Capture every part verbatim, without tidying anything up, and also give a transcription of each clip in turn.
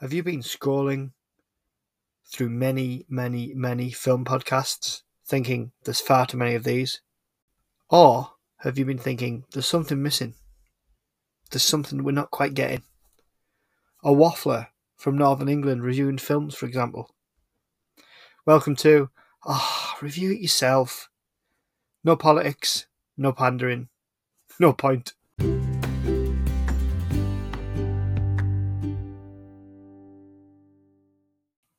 Have you been scrolling through many, many, many film podcasts thinking there's far too many of these? Or have you been thinking there's something missing? There's something we're not quite getting. A waffler from Northern England reviewing films, for example. Welcome to, ah, oh, review it yourself. No politics, no pandering, no point.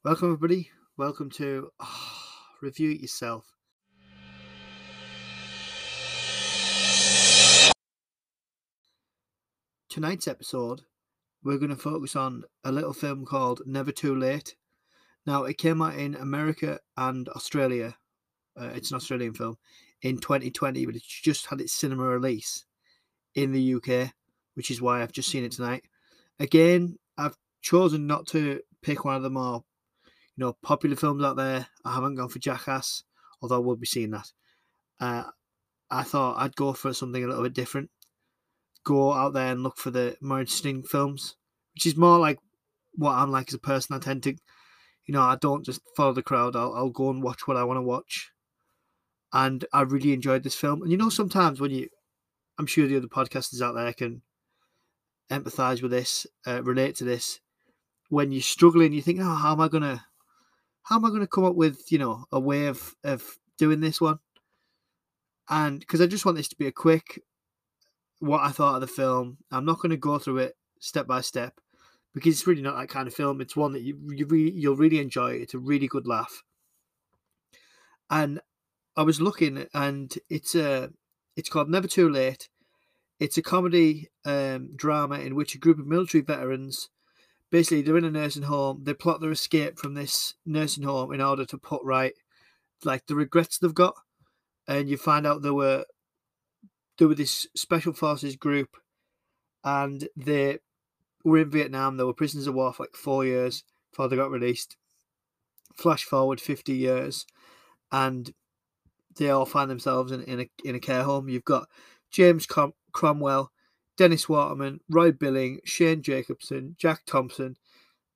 Welcome everybody, welcome to oh, Review It Yourself. Tonight's episode, we're going to focus on a little film called Never Too Late. Now, it came out in America and Australia, uh, it's an Australian film, in twenty twenty, but it's just had its cinema release in the U K, which is why I've just seen it tonight. Again, I've chosen not to pick one of the more You know, popular films out there. I haven't gone for Jackass, although I will be seeing that. Uh, I thought I'd go for something a little bit different. Go out there and look for the more interesting films, which is more like what I'm like as a person. I tend to, you know, I don't just follow the crowd. I'll, I'll go and watch what I want to watch. And I really enjoyed this film. And you know, sometimes when you, I'm sure the other podcasters out there can empathise with this, uh, relate to this. When you're struggling, you think, oh, how am I going to, How am I going to come up with, you know, a way of, of doing this one? And because I just want this to be a quick, what I thought of the film. I'm not going to go through it step by step because it's really not that kind of film. It's one that you, you re, you'll really enjoy. It's a really good laugh. And I was looking, and it's a, it's called Never Too Late. It's a comedy um, drama in which a group of military veterans, basically, they're in a nursing home. They plot their escape from this nursing home in order to put right, like, the regrets they've got. And you find out there were there were this special forces group, and they were in Vietnam. They were prisoners of war for like four years before they got released. Flash forward fifty years, and they all find themselves in in a in a care home. You've got James Crom- Cromwell. Dennis Waterman, Roy Billing, Shane Jacobson, Jack Thompson,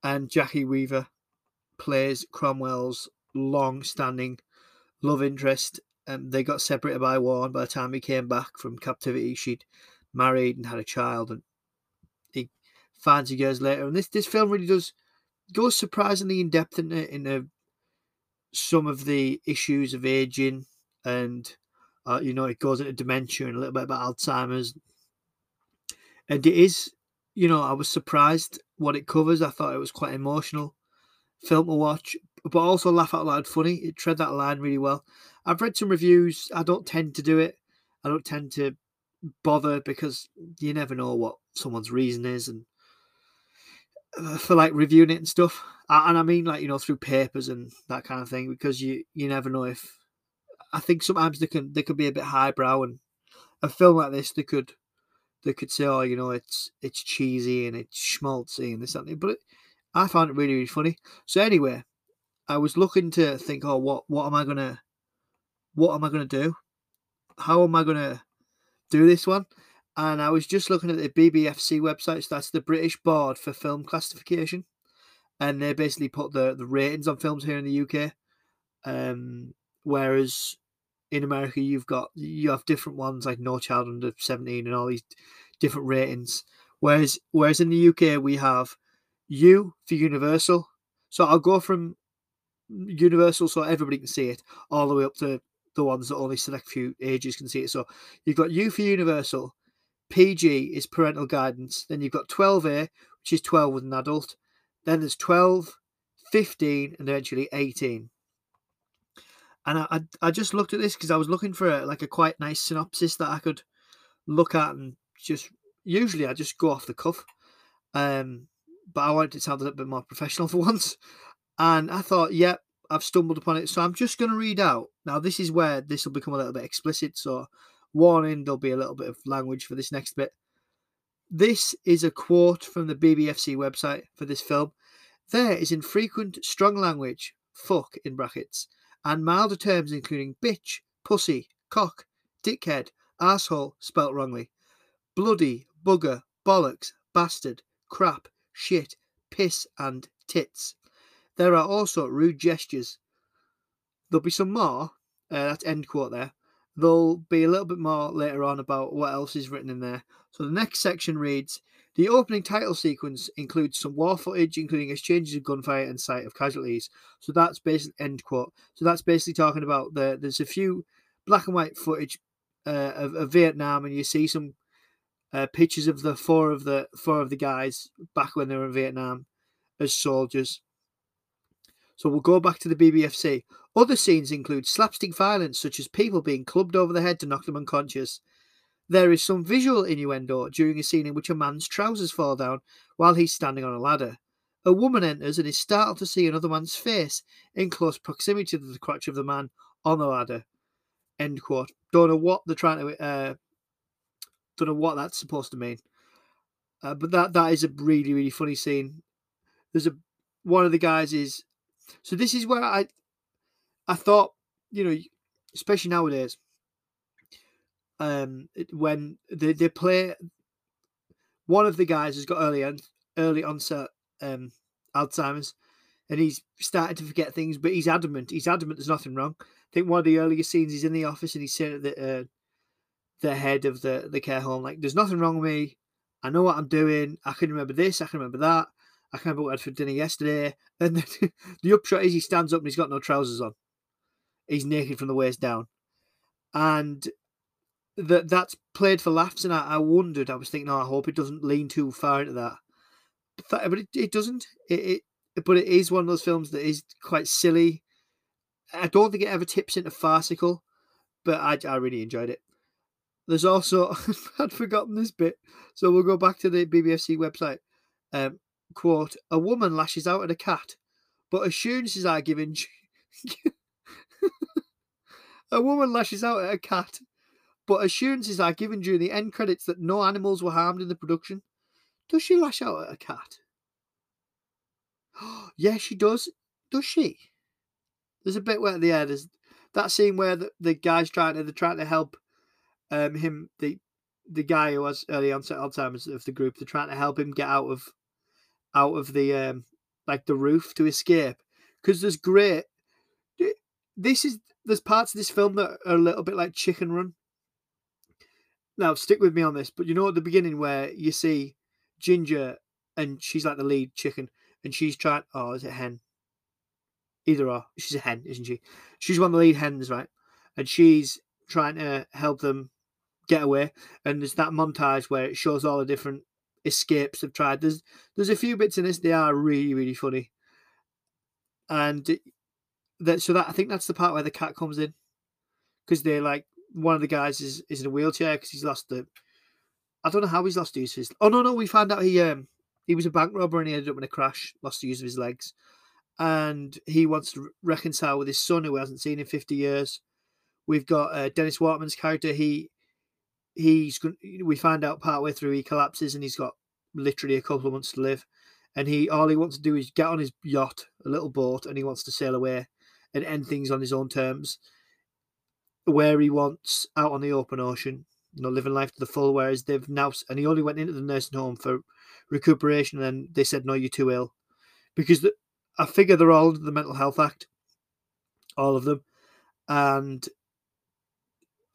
and Jackie Weaver plays Cromwell's long-standing love interest. Um, they got separated by war, and by the time he came back from captivity, she'd married and had a child, and he finds her years later. And this, this film really does goes surprisingly in depth in the, in the, some of the issues of aging, and uh, you know, it goes into dementia and a little bit about Alzheimer's. And it is, you know, I was surprised what it covers. I thought it was quite emotional film to watch, but also laugh out loud funny. It tread that line really well. I've read some reviews. I don't tend to do it. I don't tend to bother because you never know what someone's reason is and uh, for like reviewing it and stuff. I, and I mean like, you know, through papers and that kind of thing, because you, you never know if, I think sometimes they can, they could be a bit highbrow, and a film like this, they could, They could say, oh, you know, it's it's cheesy and it's schmaltzy and this and that. But it, I found it really, really funny. So anyway, I was looking to think, oh, what what am I gonna, what am I gonna do? How am I gonna do this one? And I was just looking at the B B F C website. So that's the British Board for Film Classification, and they basically put the the ratings on films here in the U K. Um, whereas in America, you've got, you have different ones like No Child Under seventeen and all these different ratings. Whereas, whereas in the U K, we have U for Universal. So I'll go from Universal so everybody can see it all the way up to the ones that only select few ages can see it. So you've got U for Universal, P G is parental guidance. Then you've got twelve A, which is twelve with an adult. Then there's twelve, fifteen, and eventually eighteen. And I, I just looked at this because I was looking for a, like a quite nice synopsis that I could look at, and just usually I just go off the cuff, um, but I wanted it to sound a little bit more professional for once. And I thought, yep, yeah, I've stumbled upon it, so I'm just going to read out. Now this is where this will become a little bit explicit, so warning, there'll be a little bit of language for this next bit. This is a quote from the B B F C website for this film. There is infrequent strong language, fuck in brackets, and milder terms including bitch, pussy, cock, dickhead, arsehole, spelt wrongly, bloody, bugger, bollocks, bastard, crap, shit, piss and tits. There are also rude gestures. There'll be some more. Uh, that's end quote there. There'll be a little bit more later on about what else is written in there. So the next section reads, the opening title sequence includes some war footage, including exchanges of gunfire and sight of casualties. So that's basically, end quote. So that's basically talking about the, there's a few black and white footage uh, of, of Vietnam, and you see some uh, pictures of the four of the four of the guys back when they were in Vietnam as soldiers. So we'll go back to the B B F C. Other scenes include slapstick violence, such as people being clubbed over the head to knock them unconscious. There is some visual innuendo during a scene in which a man's trousers fall down while he's standing on a ladder. A woman enters and is startled to see another man's face in close proximity to the crotch of the man on the ladder. End quote. Don't know what they're trying to. Uh, don't know what that's supposed to mean. Uh, but that that is a really really funny scene. There's a one of the guys is. So this is where I, I thought, you know, especially nowadays, um, when they, they play, one of the guys has got early on, early onset um, Alzheimer's, and he's starting to forget things, but he's adamant. He's adamant there's nothing wrong. I think one of the earlier scenes, he's in the office and he's sitting at the uh, the head of the, the care home, like, there's nothing wrong with me. I know what I'm doing. I can remember this. I can remember that. I can't remember what I had for dinner yesterday. And the, the upshot is he stands up and he's got no trousers on. He's naked from the waist down. And that that's played for laughs. And I, I wondered, I was thinking, oh, I hope it doesn't lean too far into that. But, that, but it, it doesn't. It, it But it is one of those films that is quite silly. I don't think it ever tips into farcical, but I, I really enjoyed it. There's also, I'd forgotten this bit, so we'll go back to the B B F C website. Um, Quote, a woman lashes out at a cat, but assurances are given. a woman lashes out at a cat, but assurances are given during the end credits that no animals were harmed in the production. Does she lash out at a cat? Yeah, she does. Does she? There's a bit where at the end, there's that scene where the, the guy's trying to, they're trying to help um, him, the, the guy who has early onset Alzheimer's of the group, they're trying to help him get out of. out of the, um, like, the roof to escape. Because there's great... This is... There's parts of this film that are a little bit like Chicken Run. Now, stick with me on this, but you know at the beginning where you see Ginger, and she's like the lead chicken, and she's trying... Oh, is it hen? Either or. She's a hen, isn't she? She's one of the lead hens, right? And she's trying to help them get away. And there's that montage where it shows all the different escapes they've tried. There's there's a few bits in this. They are really really funny, and that so that I think that's the part where the cat comes in, because they like one of the guys is, is in a wheelchair because he's lost the. I don't know how he's lost the use of his. Oh no no we found out he um he was a bank robber and he ended up in a crash, lost the use of his legs, and he wants to reconcile with his son who hasn't seen in fifty years. We've got uh, Dennis Waterman's character. He. He's we find out partway through he collapses and he's got literally a couple of months to live, and he all he wants to do is get on his yacht, a little boat, and he wants to sail away and end things on his own terms, where he wants, out on the open ocean, you know, living life to the full. Whereas they've now, and he only went into the nursing home for recuperation, and then they said no, you're too ill, because the, I figure they're all under the Mental Health Act, all of them, and.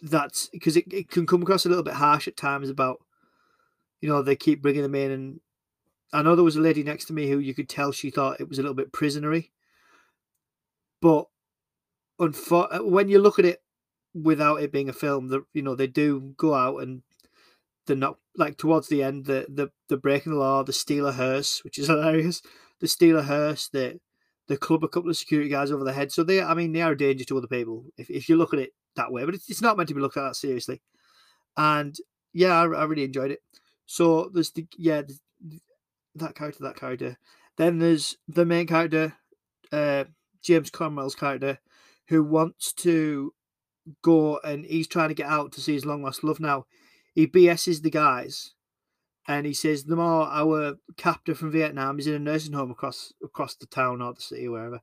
That's because it, it can come across a little bit harsh at times about, you know, they keep bringing them in. And I know there was a lady next to me who you could tell she thought it was a little bit prisonery. But when you look at it without it being a film, that, you know, they do go out and they're not, like, towards the end, the the the breaking the law, the steal a hearse, which is hilarious. The steal a hearse, the, the club a couple of security guys over the head. So they, I mean, they are a danger to other people if, if you look at it that way, but it's not meant to be looked at that seriously. And yeah, I, I really enjoyed it. So there's the yeah there's that character, that character. Then there's the main character, uh, James Cromwell's character, who wants to go and he's trying to get out to see his long lost love. Now he B S's the guys, and he says the more our captor from Vietnam is in a nursing home across across the town or the city or wherever,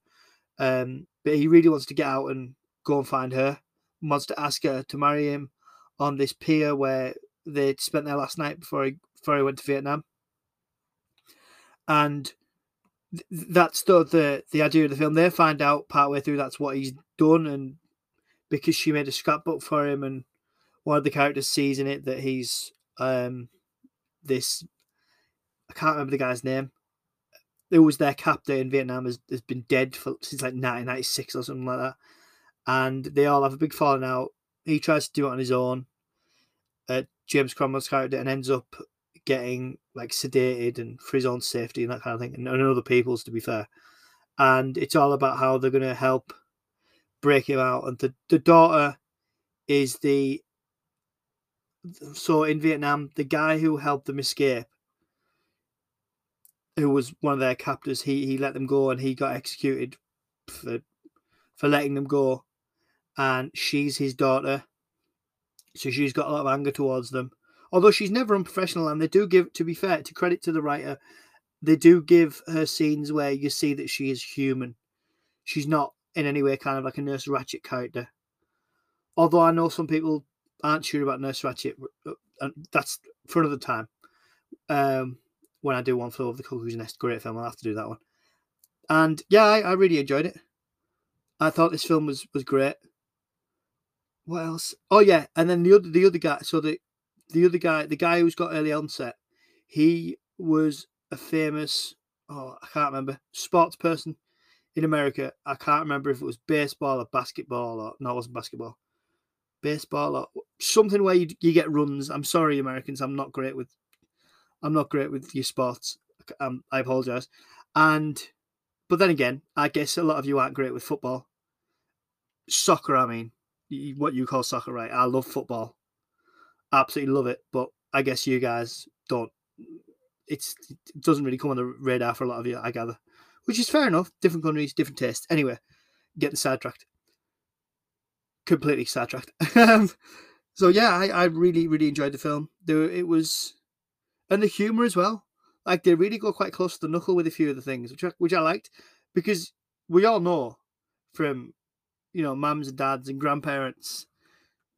um, but he really wants to get out and go and find her. Wants to ask her to marry him on this pier where they spent their last night before he, before he went to Vietnam. And that's the, the the idea of the film. They find out partway through that's what he's done, and because she made a scrapbook for him, and one of the characters sees in it that he's um this, I can't remember the guy's name, who was their captain in Vietnam, has, has been dead for since like nineteen ninety-six or something like that, and they all have a big falling out. He tries to do it on his own, uh, James Cromwell's character, and ends up getting like sedated and for his own safety and that kind of thing, and, and other people's, to be fair. And it's all about how they're going to help break him out. And the, the daughter is the, so in Vietnam, the guy who helped them escape, who was one of their captors, he he let them go and he got executed for for letting them go. And she's his daughter, so she's got a lot of anger towards them. Although she's never unprofessional, and they do give, to be fair, to credit to the writer, they do give her scenes where you see that she is human. She's not in any way kind of like a Nurse Ratched character. Although I know some people aren't sure about Nurse Ratched, and that's for another time. Um, when I do One Flew Over the Cuckoo's Nest, great film, I'll have to do that one. And yeah, I, I really enjoyed it. I thought this film was was great. What else? Oh yeah, and then the other the other guy. So the the other guy, the guy who's got early onset, he was a famous, oh, I can't remember, sports person in America. I can't remember if it was baseball or basketball, or no, it wasn't basketball, baseball or something where you, you get runs. I'm sorry, Americans, I'm not great with, I'm not great with your sports. Um, I apologize. And, but then again, I guess a lot of you aren't great with football, soccer. I mean, what you call soccer, right? I love football. Absolutely love it, but I guess you guys don't. It's, it doesn't really come on the radar for a lot of you, I gather, which is fair enough. Different countries, different tastes. Anyway, getting sidetracked. Completely sidetracked. So yeah, I, I really, really enjoyed the film. There, it was, and the humor as well. Like they really go quite close to the knuckle with a few of the things, which I, which I liked, because we all know from, you know, mums and dads and grandparents,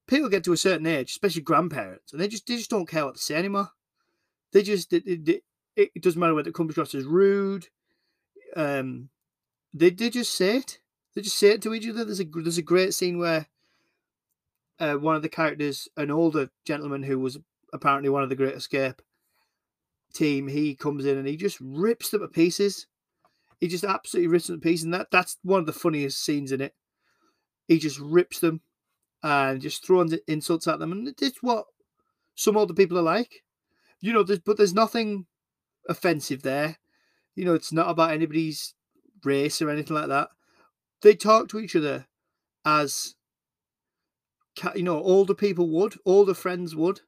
people get to a certain age, especially grandparents, and they just they just don't care what they say anymore. They just it, it, it doesn't matter whether it comes across as rude. Um, they they just say it. They just say it to each other. There's a there's a great scene where uh, one of the characters, an older gentleman who was apparently one of the Great Escape team, he comes in and he just rips them to pieces. He just absolutely rips them to pieces, and that that's one of the funniest scenes in it. He just rips them. And just throwing insults at them, and it's what some older people are like, you know. There's, but there's nothing offensive there, you know. It's not about anybody's race or anything like that. They talk to each other as, you know, older people would, older friends would.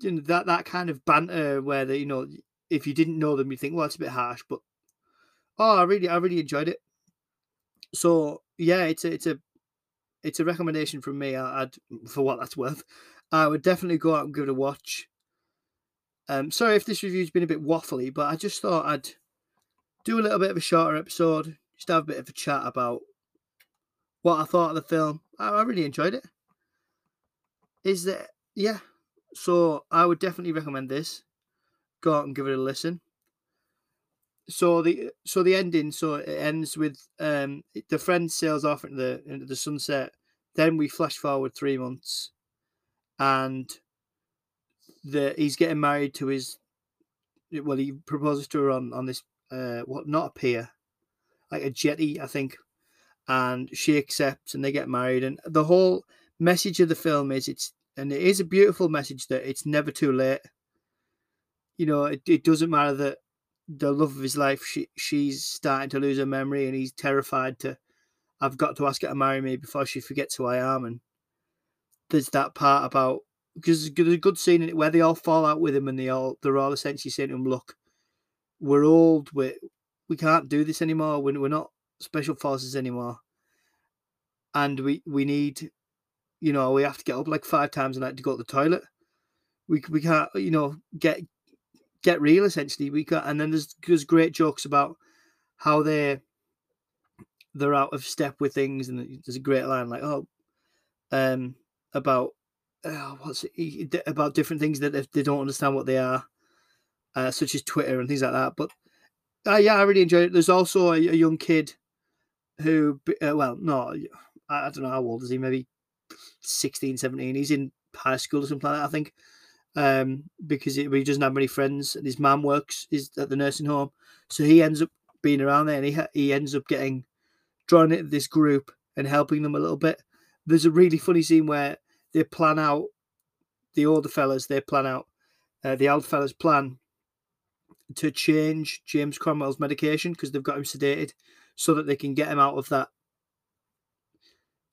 You know, that that kind of banter where they, you know, if you didn't know them, you think, well, it's a bit harsh, but oh, I really, I really enjoyed it. So yeah, it's a, it's a. It's a recommendation from me. I'd, for what that's worth, I would definitely go out and give it a watch. Um, sorry if this review's been a bit waffly, but I just thought I'd do a little bit of a shorter episode, just have a bit of a chat about what I thought of the film. I, I really enjoyed it. Is that, yeah. So I would definitely recommend this. Go out and give it a listen. So the so the ending, so it ends with um the friend sails off into the into the sunset. Then we flash forward three months, and the he's getting married to his, well, he proposes to her on on this uh what not a pier, like a jetty, I think, and she accepts and they get married. And the whole message of the film is it's and it is a beautiful message that it's never too late. You know, it it doesn't matter that. The love of his life, she she's starting to lose her memory, and he's terrified to, I've got to ask her to marry me before she forgets who I am. And there's that part about, because there's a good scene in it where they all fall out with him, and they all they're all essentially saying to him, look, we're old, we we can't do this anymore, we're, we're not special forces anymore, and we we need, you know, we have to get up like five times a night to go to the toilet, we we can't, you know, get get real, essentially. We got, and then there's there's great jokes about how they they're out of step with things, and there's a great line like, oh, um, about oh, what's it, about different things that they don't understand what they are, uh, such as Twitter and things like that. But Uh, yeah, I really enjoyed it. There's also a, a young kid who, uh, well, no, I, I don't know how old is he, maybe sixteen, seventeen. He's in high school or something like that, I think, um, because he, he doesn't have many friends, and his mum works is at the nursing home. So he ends up being around there, and he, he ends up getting drawn into this group and helping them a little bit. There's a really funny scene where they plan out, the older fellas, they plan out, uh, the old fellas plan to change James Cromwell's medication because they've got him sedated, so that they can get him out of that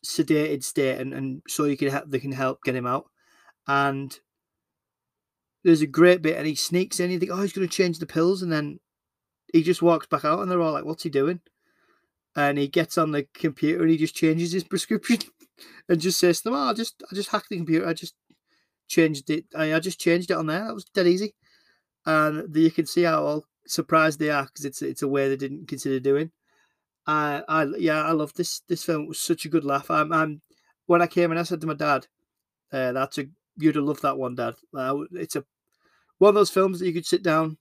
sedated state, and, and so you can ha- they can help get him out. And there's a great bit, and he sneaks in, you think, oh, he's going to change the pills, and then he just walks back out, and they're all like, what's he doing? And he gets on the computer, and he just changes his prescription and just says to them, oh, I just, I just hacked the computer, I just changed it, I, I just changed it on there, that was dead easy. And you can see how all surprised they are, because it's, it's a way they didn't consider doing. Uh, I yeah, I love this this film. It was such a good laugh. I'm, I'm when I came in, I said to my dad, uh, "That's a you'd have loved that one, Dad." Uh, it's a one of those films that you could sit down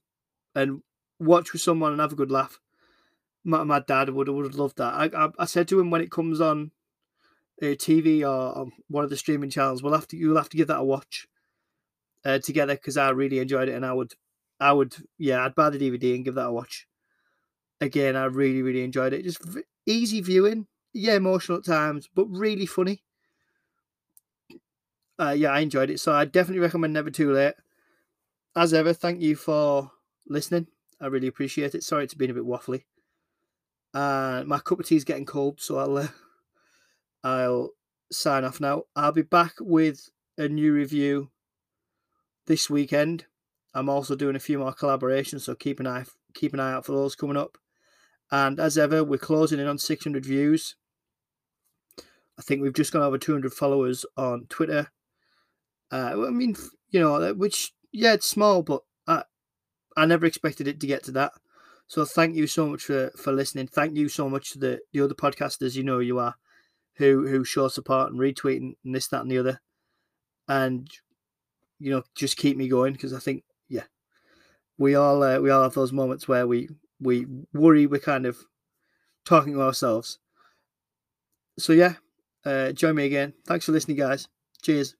and watch with someone and have a good laugh. My, my dad would would have loved that. I, I I said to him when it comes on uh, T V or on one of the streaming channels, we'll have to you'll have to give that a watch uh, together, because I really enjoyed it, and I would I would yeah I'd buy the D V D and give that a watch. Again, I really, really enjoyed it. Just easy viewing. Yeah, emotional at times, but really funny. Uh, yeah, I enjoyed it. So I definitely recommend Never Too Late. As ever, thank you for listening. I really appreciate it. Sorry it's been a bit waffly. Uh, my cup of tea is getting cold, so I'll, uh, I'll sign off now. I'll be back with a new review this weekend. I'm also doing a few more collaborations, so keep an eye keep an eye out for those coming up. And as ever, we're closing in on six hundred views. I think we've just gone over two hundred followers on Twitter. Uh, I mean, you know, which, yeah, it's small, but I, I never expected it to get to that. So thank you so much for, for listening. Thank you so much to the, the other podcasters, you know you are, who, who show support and retweeting and this, that, and the other. And, you know, just keep me going, because I think, yeah, we all uh, we all have those moments where we... we worry we're kind of talking to ourselves. So yeah, uh, join me again. Thanks for listening, guys. Cheers.